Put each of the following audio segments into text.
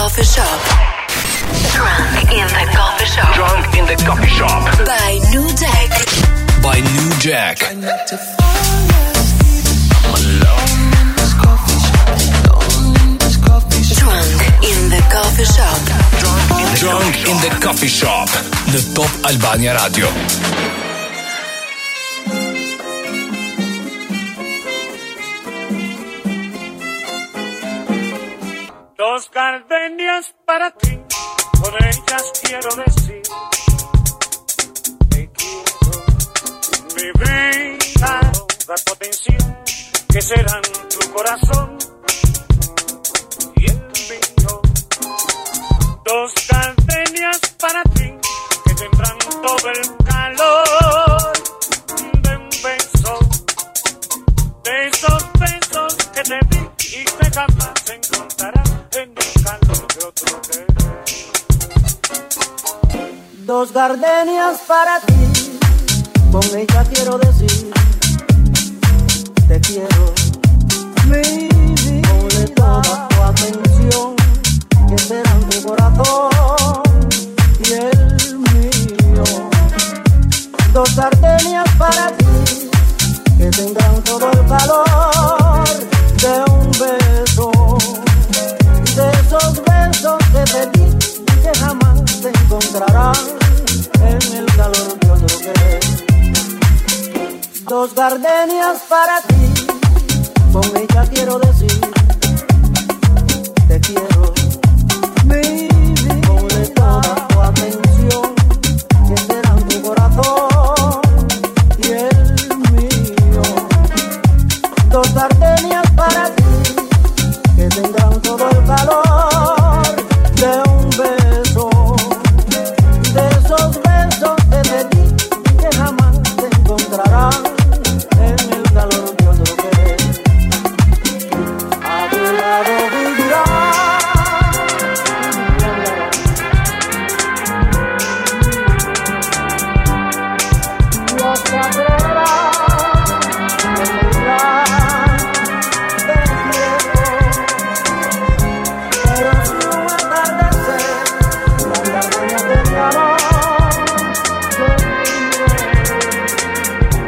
Coffee Shop. Drunk in the Coffee Shop. Drunk in the Coffee Shop. By Nu Jack. By Nu Jack. Try not to fall asleep. I'm alone in this coffee shop. Alone in this coffee shop. Drunk in the Coffee Shop. Drunk in the Coffee Shop. Në Top Albania Radio. Dos gardenias para ti, con ellas quiero decir, te quiero. Mi vida, la potencia que será en tu corazón y el mío. Dos gardenias para ti, que tendrán todo el calor de un beso, de esos besos que te di y que jamás encontrarás. Dos gardenias para ti, con ella quiero decir, te quiero, mi vida, ponle toda tu atención, que serán tu corazón y el mío. Dos gardenias para ti, que tendrán todo el calor de un beso. Esos besos que te di que jamás te encontrarán en el calor de otro que. Dos gardenias para ti, con ella quiero decir, te quiero, mi vida, ponle toda tu atención, que será tu corazón y el mío. Dos gardenias para ti,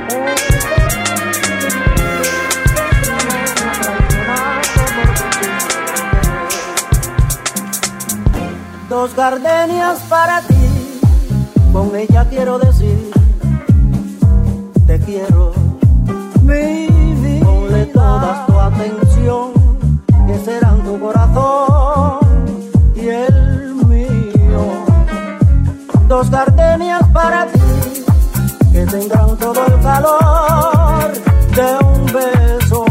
que tendrán todo el calor. Dos gardenias para ti, con ella quiero decir, te quiero, mi vida, ponle toda tu atención, que serán tu corazón y el mío. Dos gardenias para ti, que tendrán todo el calor de un beso,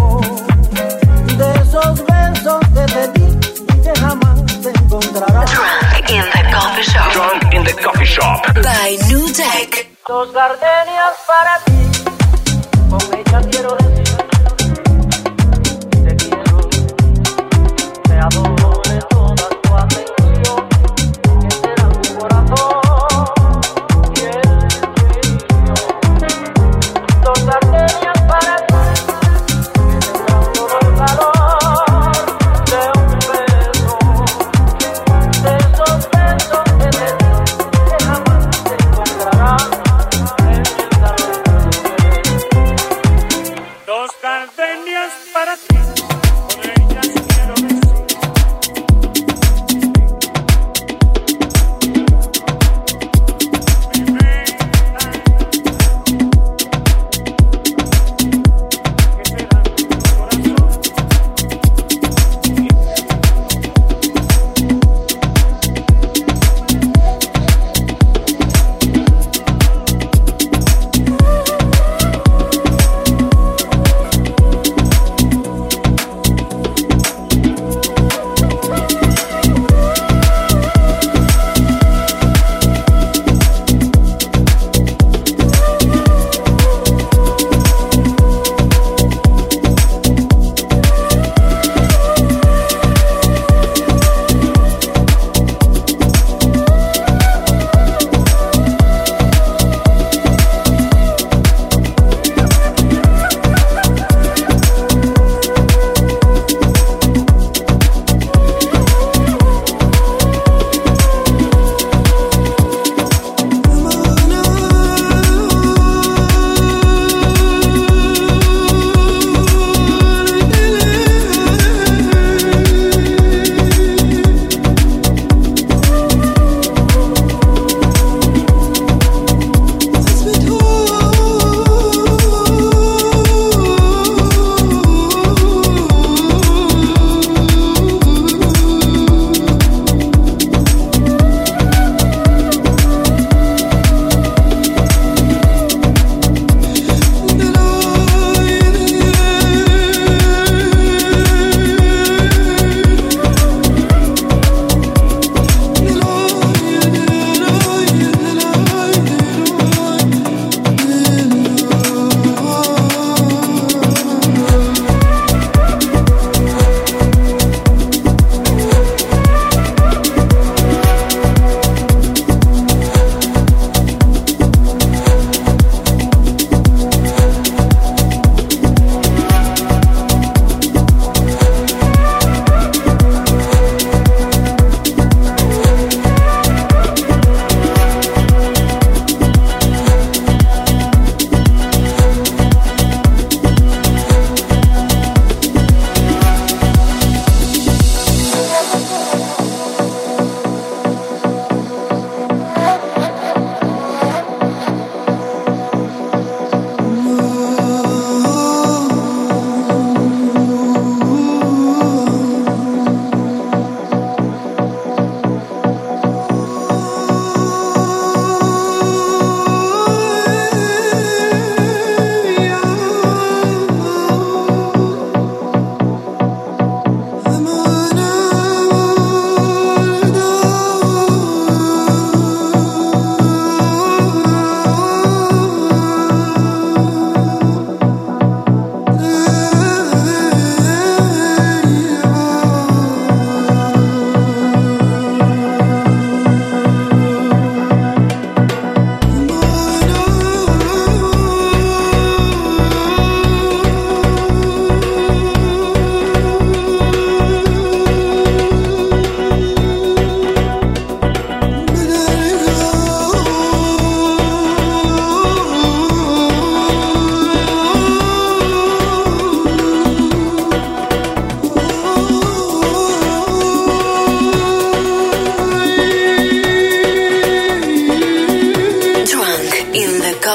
de esos besos que te di y que jamás te encontrarás. In the Coffee Shop. Drunk in the Coffee Shop. By Nu Jack. Dos gardenias para ti. Con ella quiero decir, te quiero, te adoro de toda tu atención, que será tu corazón y el mío. Dos gardenias para ti, que tendrán todo el valor.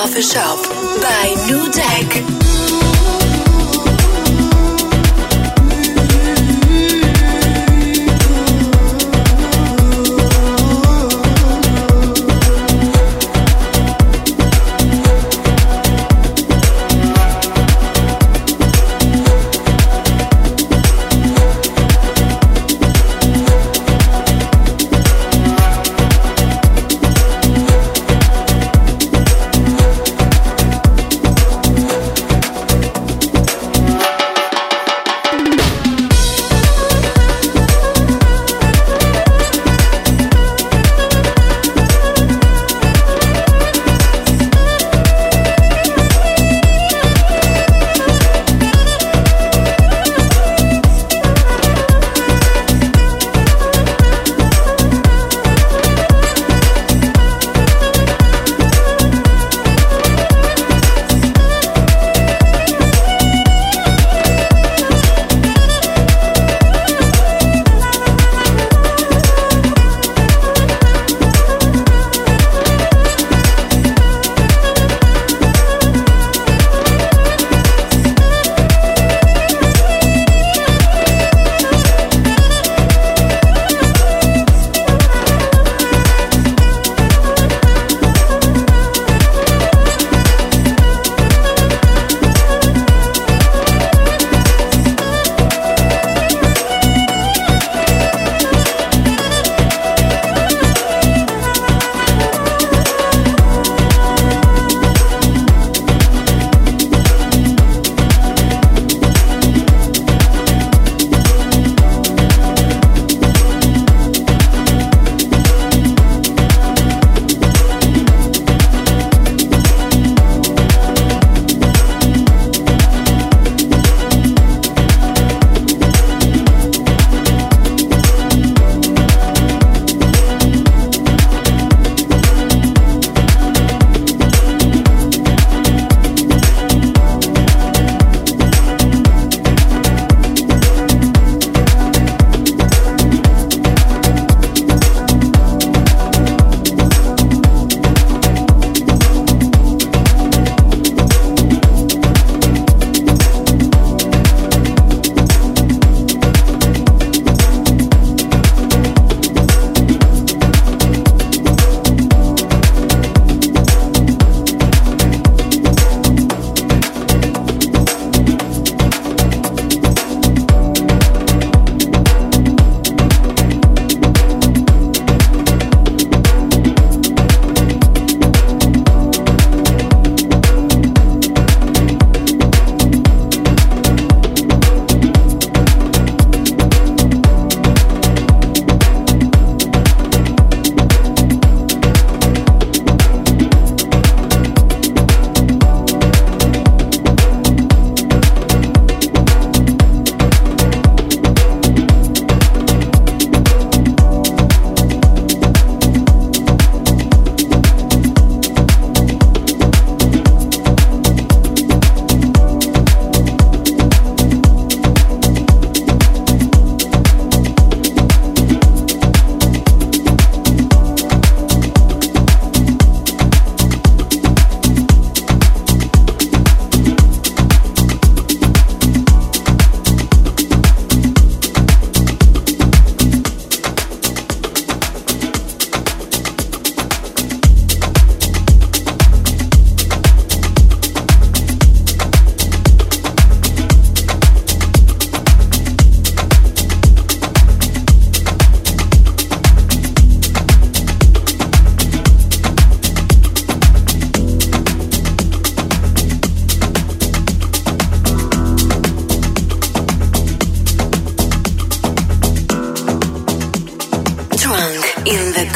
Coffee Shop by Nu Jack.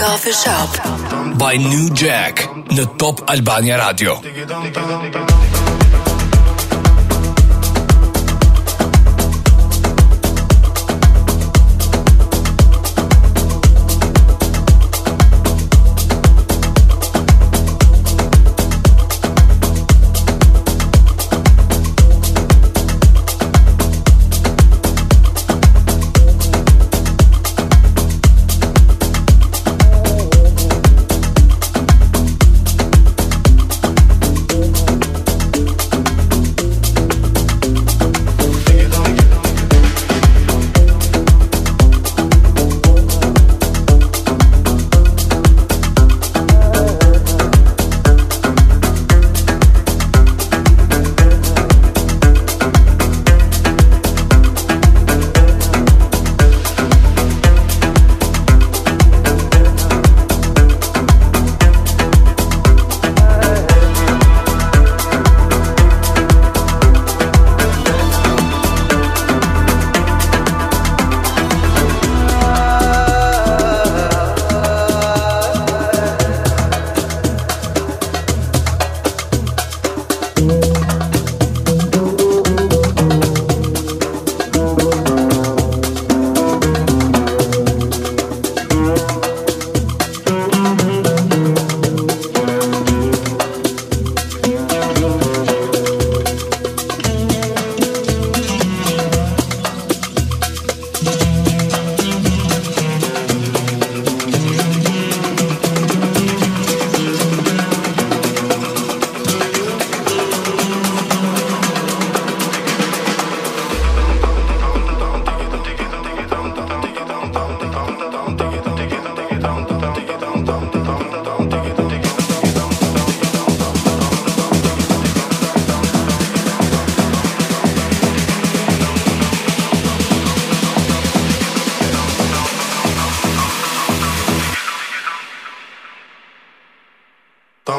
Coffee Shop by Nu Jack the Top Albania Radio.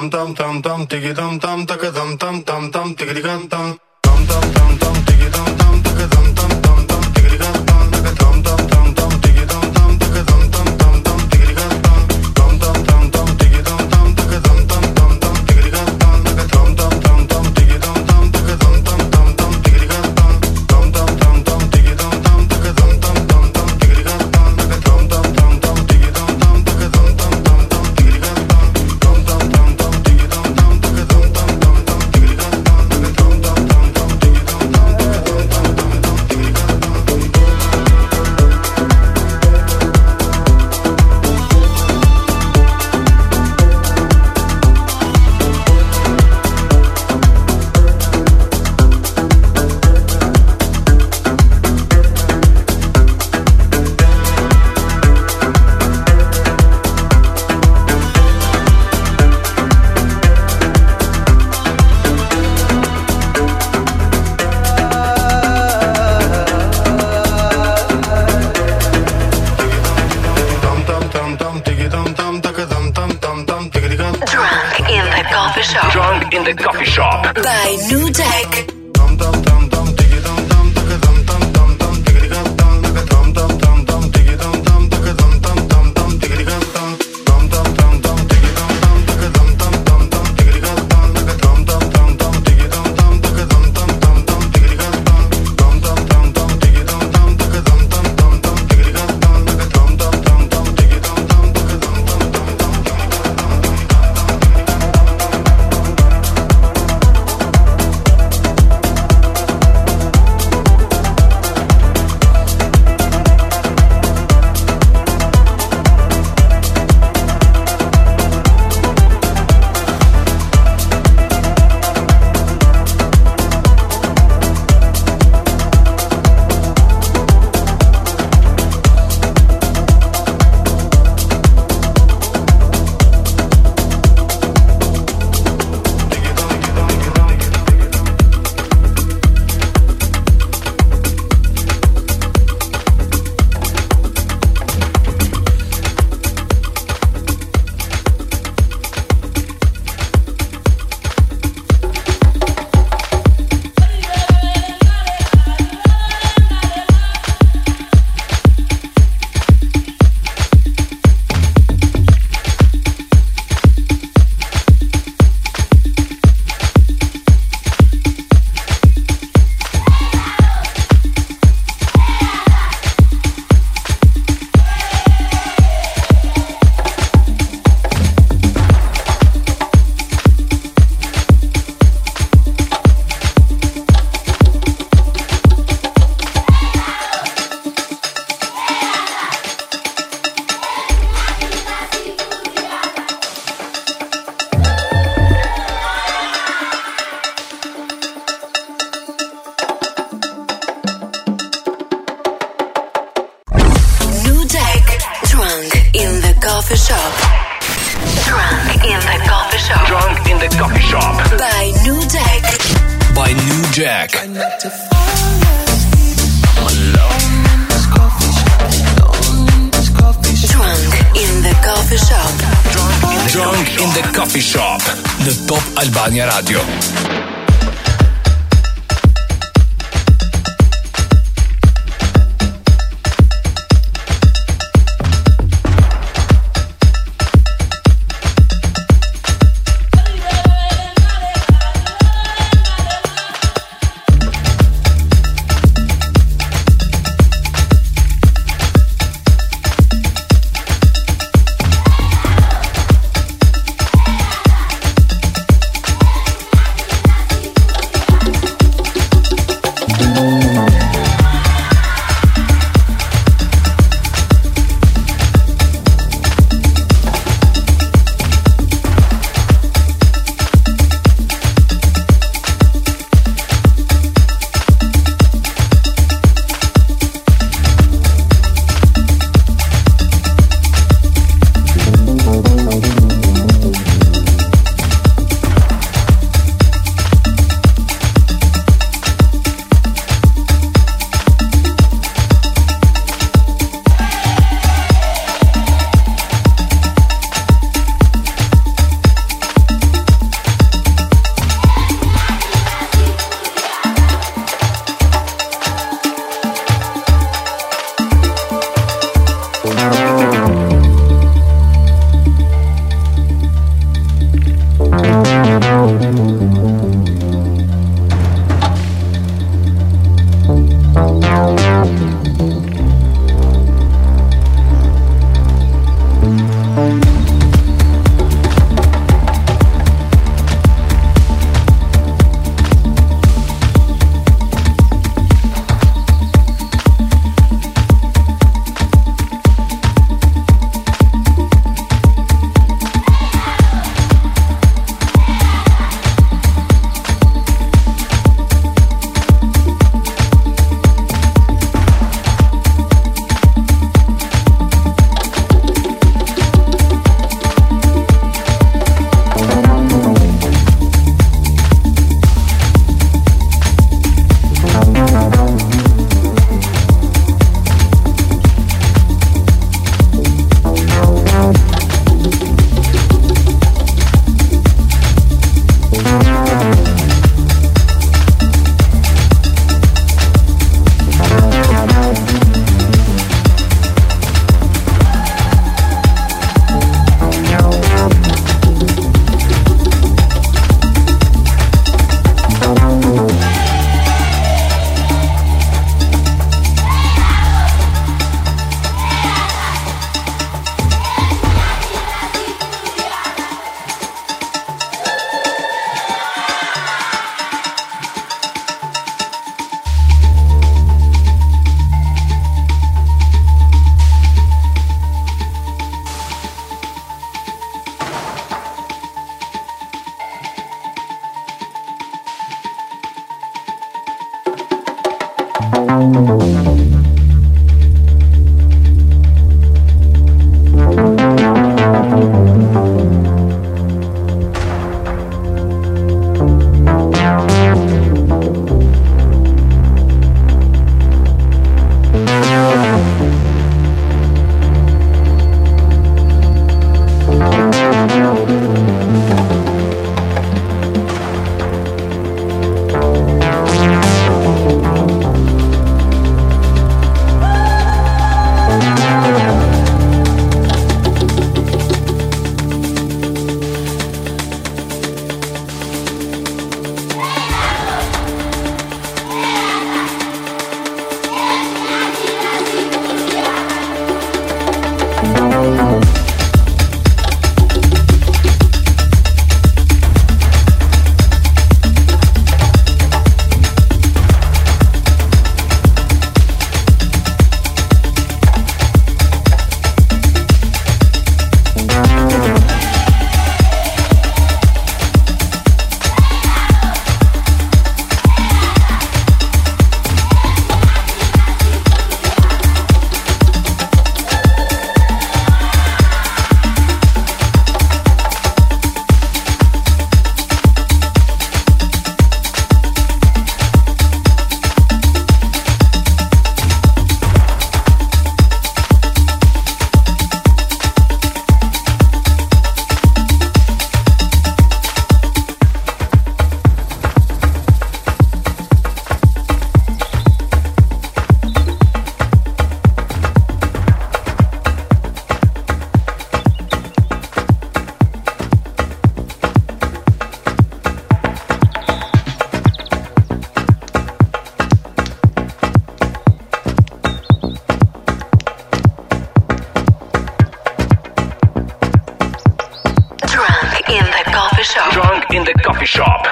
tam tam tam tam tiki tam tam taka tam tam tam tam tiki tam tam tam tam tam tiki tam tam taka tam tam tam tam tiki tam tam taka tam tam tam tam tiki tam tam taka tam tam tam tam tiki tam tam tam tam tiki tam tam taka tam tam tam tam tiki tam tam taka tam tam tam tam tiki tam tam taka tam tam tam tam tiki tam tam tam tam tiki tam tam taka tam tam tam tam tiki tam tam taka tam tam tam tam tiki tam tam taka tam tam tam tam tiki tam Drunk in the coffee shop by Nu Jack. The Top Albania Radio.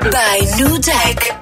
By Nu Jack.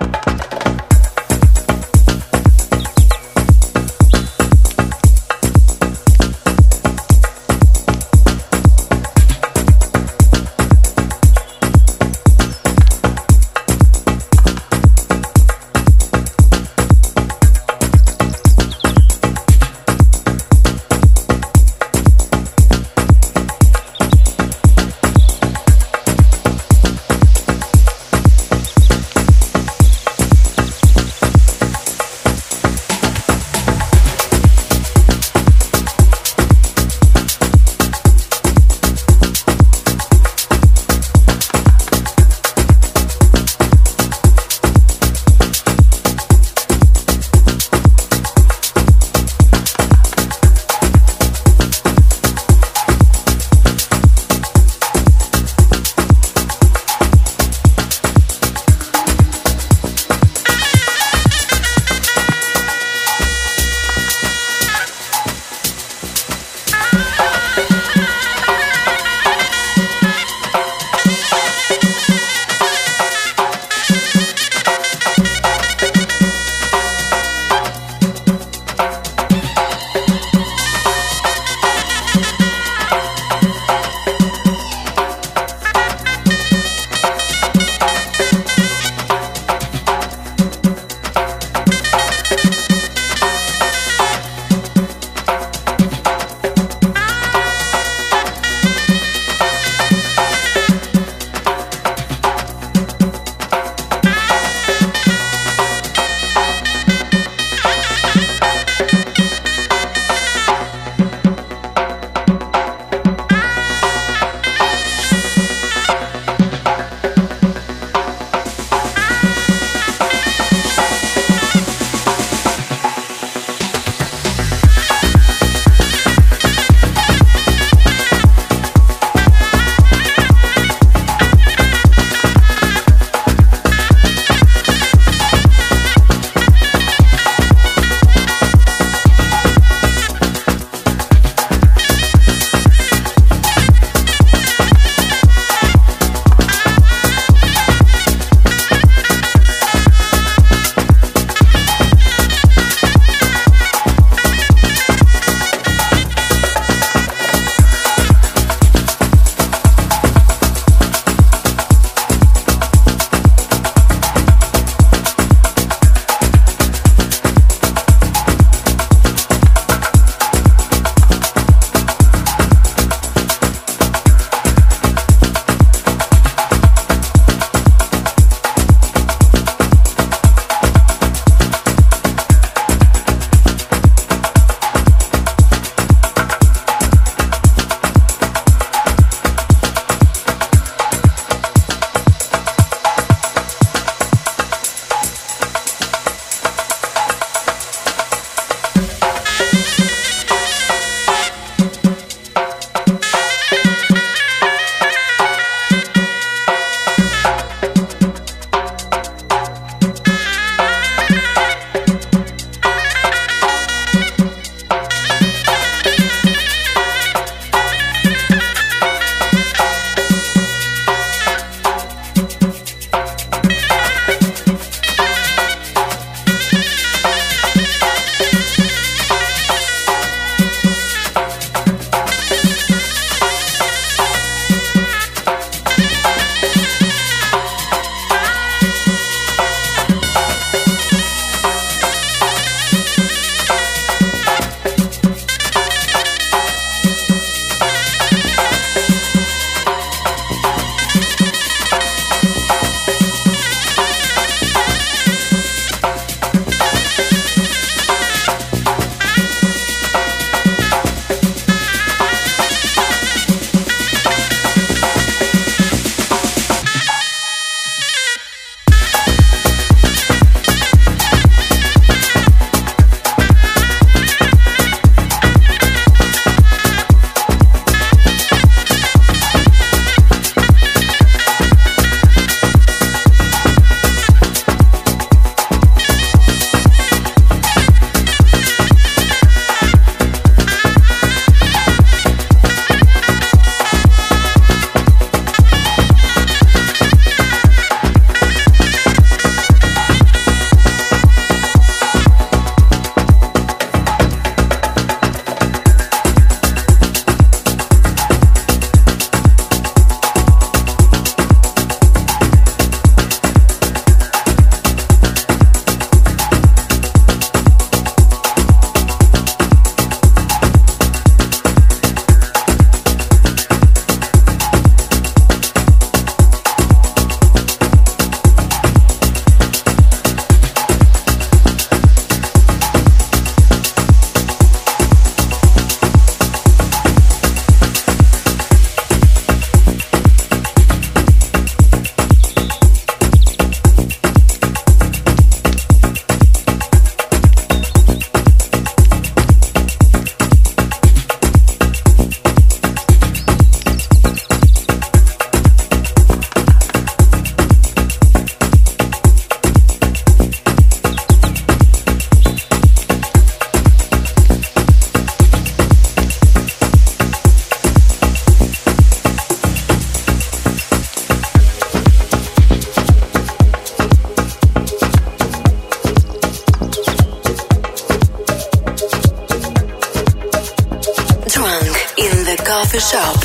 Drunk in the Coffee Shop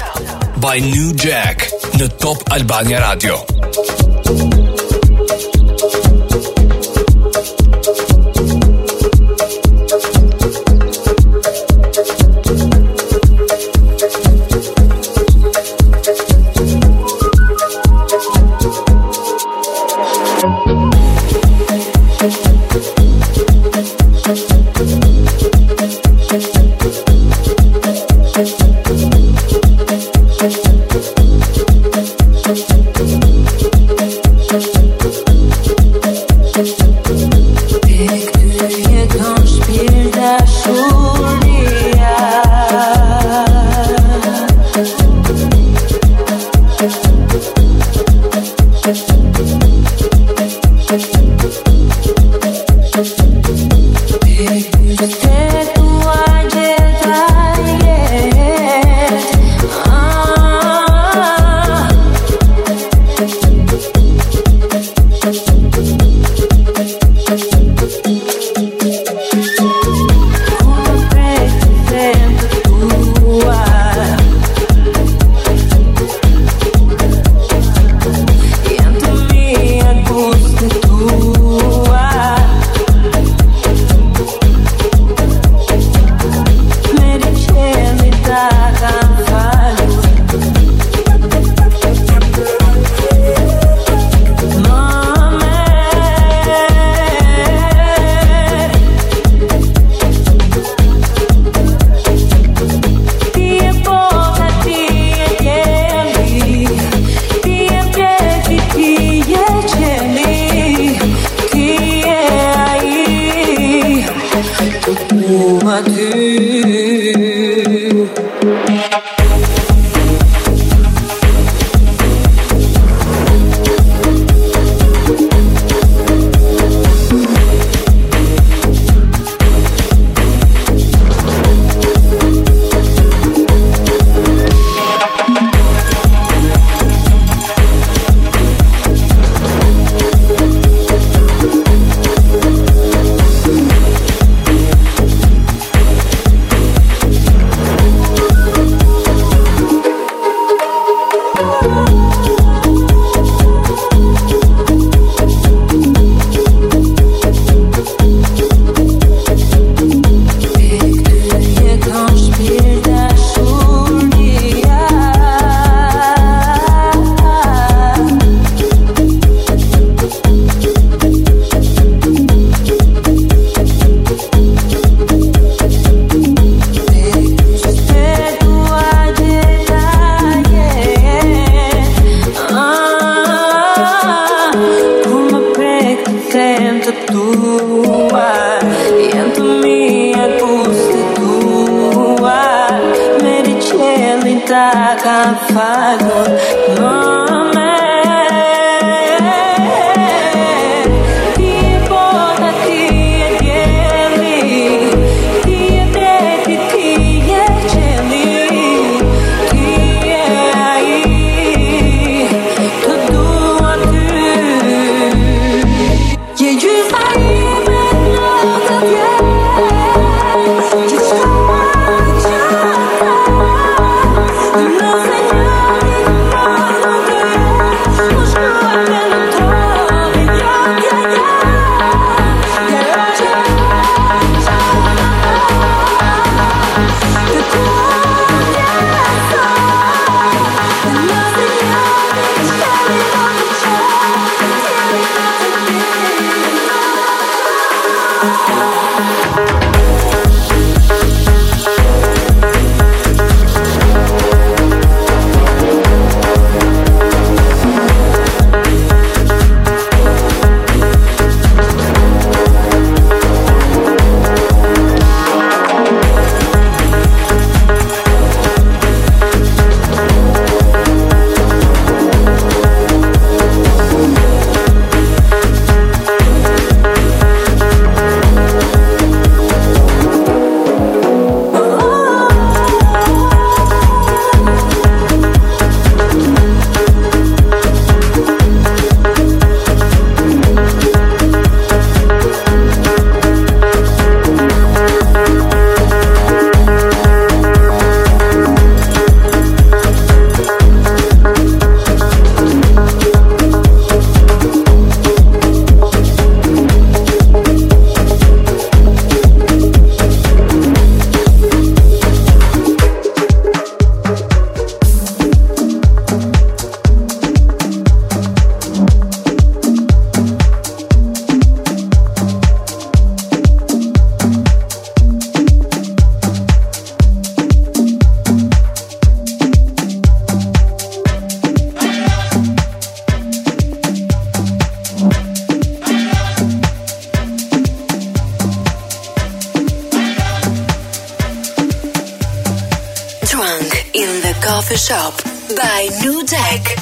by Nu Jack në Top Albania Radio. Drunk in the Coffee Shop by Nu Jack.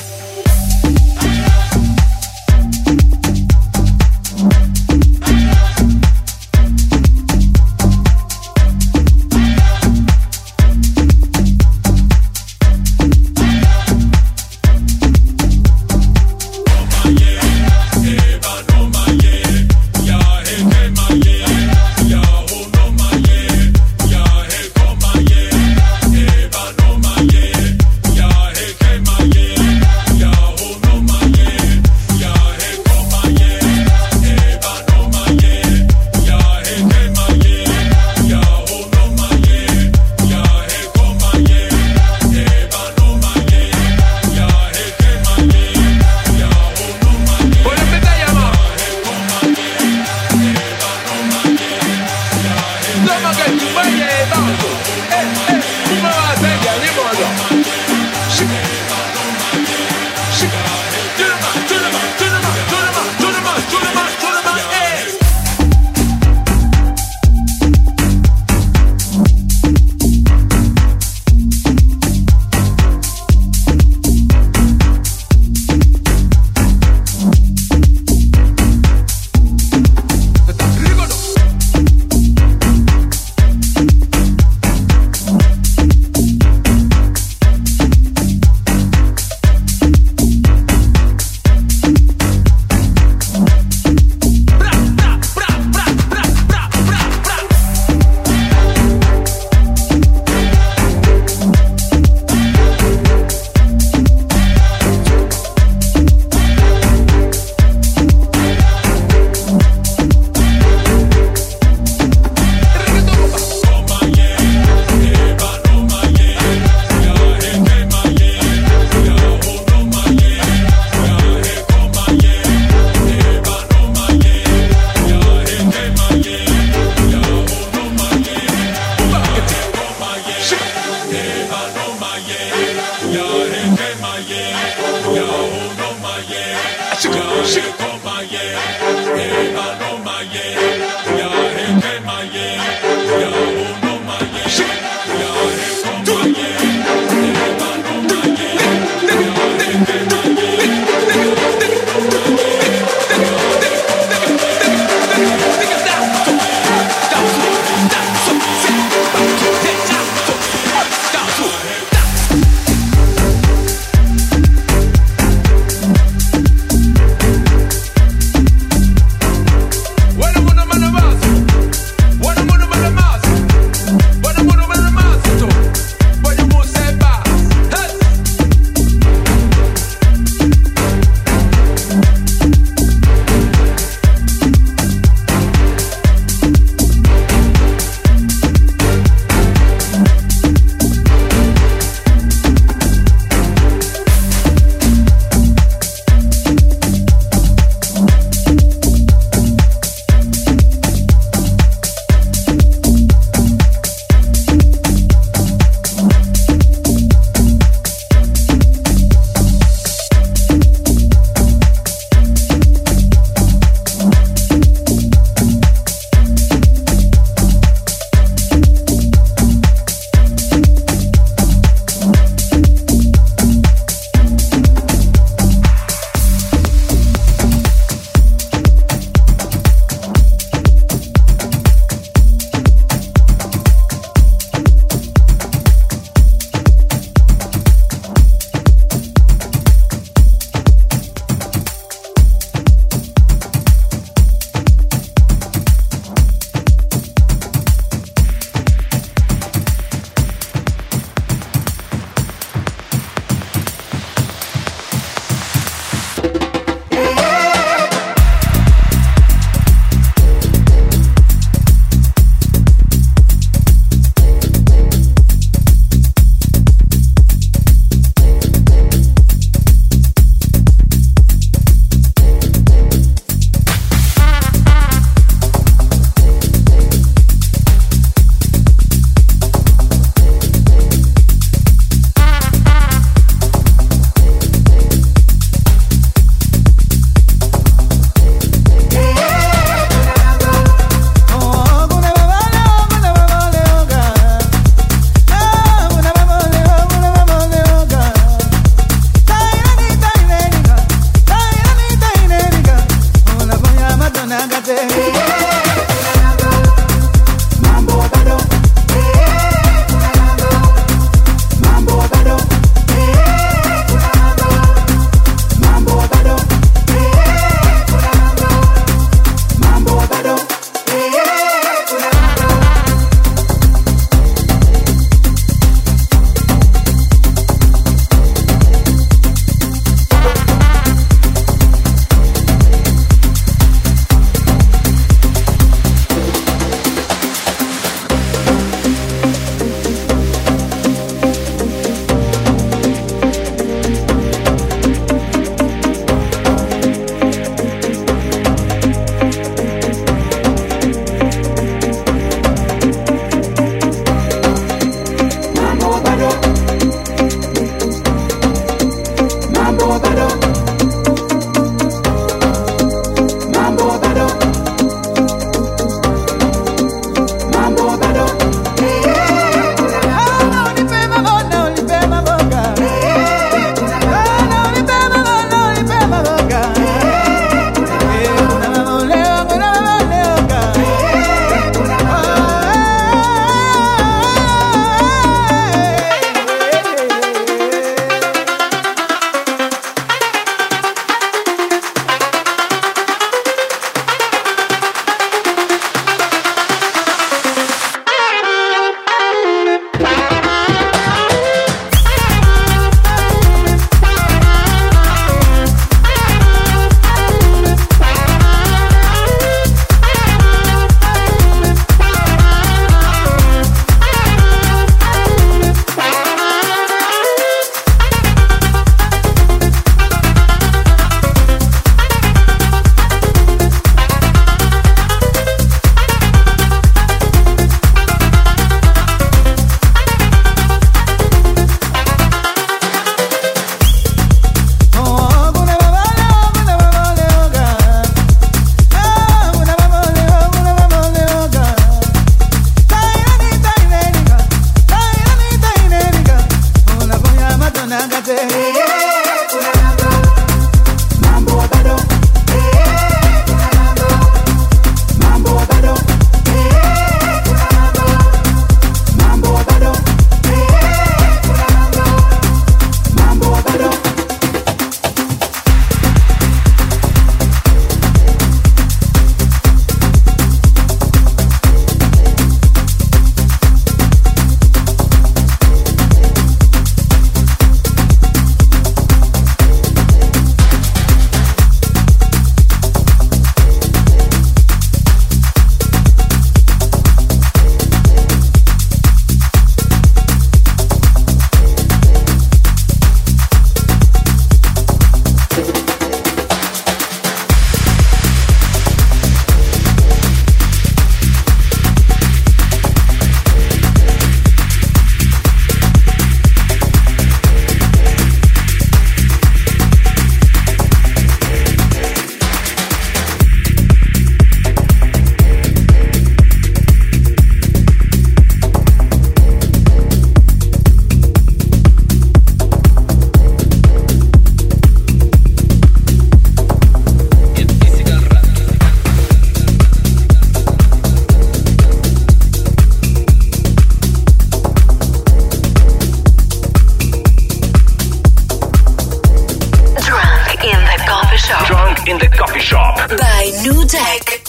by Nu Jack.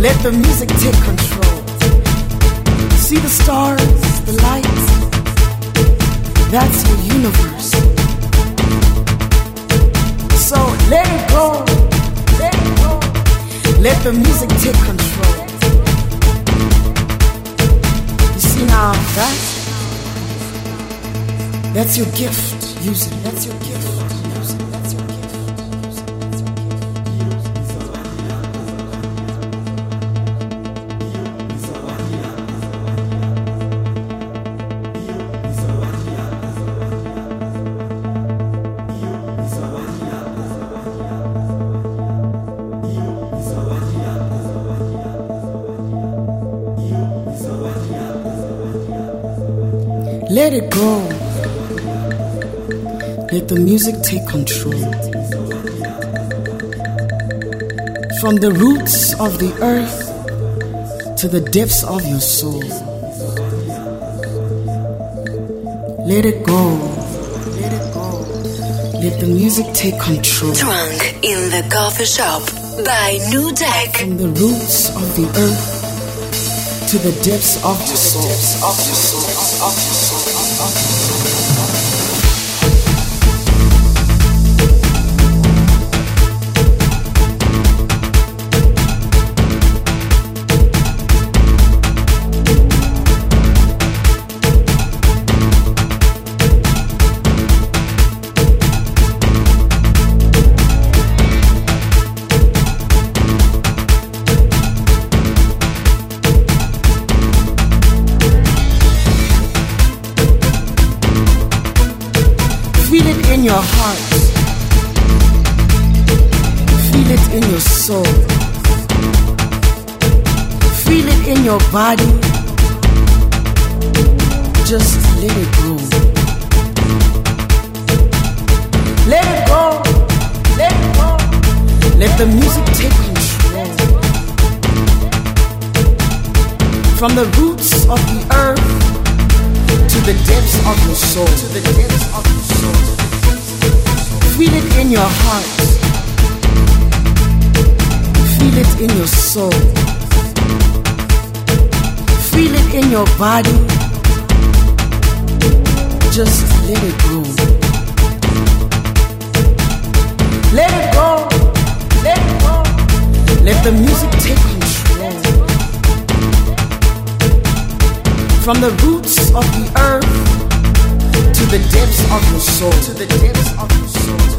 Let the music take control. See the stars, the lights. That's the universe. So let it go. Let it go. Let the music take control. You see now that's your gift. Use it. That's your gift. Let it go. Let the music take control. From the roots of the earth to the depths of your soul. Let it go. Let it go. Let the music take control. Drunk in the Coffee Shop by Nu Jack. From the roots of the earth to the depths of your soul. Body, just let it go. Let it go. Let it go. Let the music take control. From the roots of the earth to the depths of your soul. Feel it in your heart. Feel it in your soul. Feel it in your body. Just let it go. Let it go. Let it go. Let the music take control. From the roots of the earth to the depths of your soul. To the depths of your soul.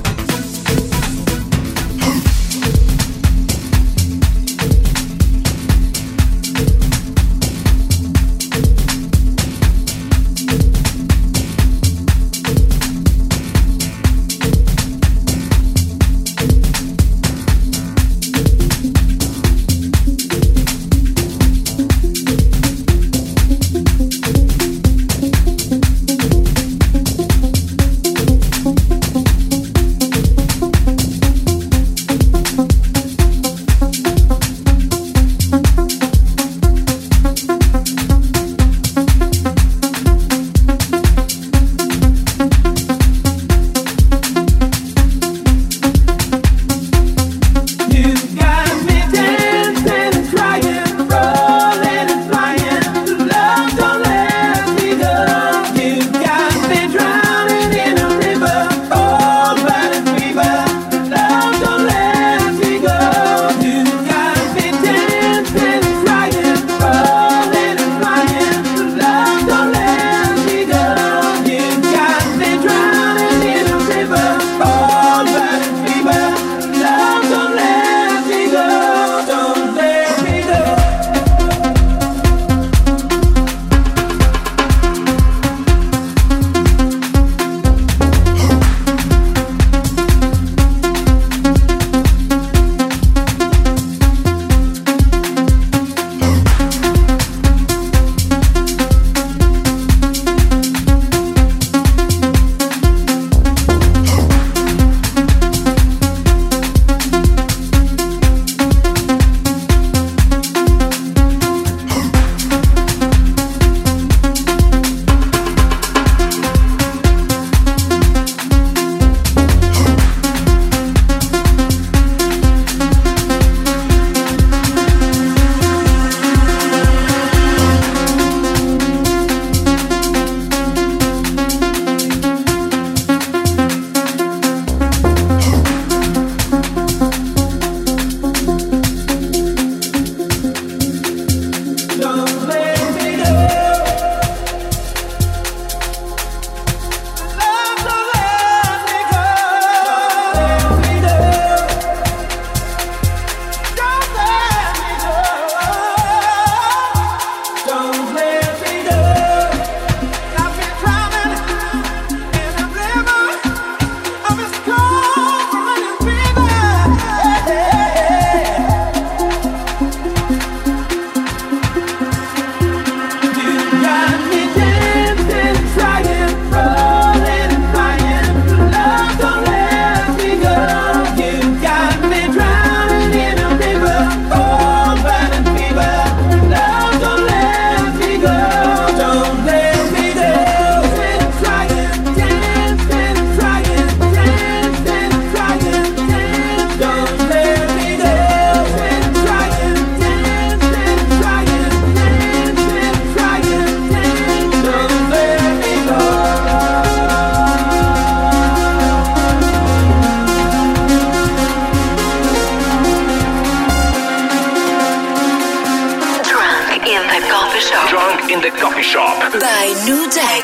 by Nu Jack.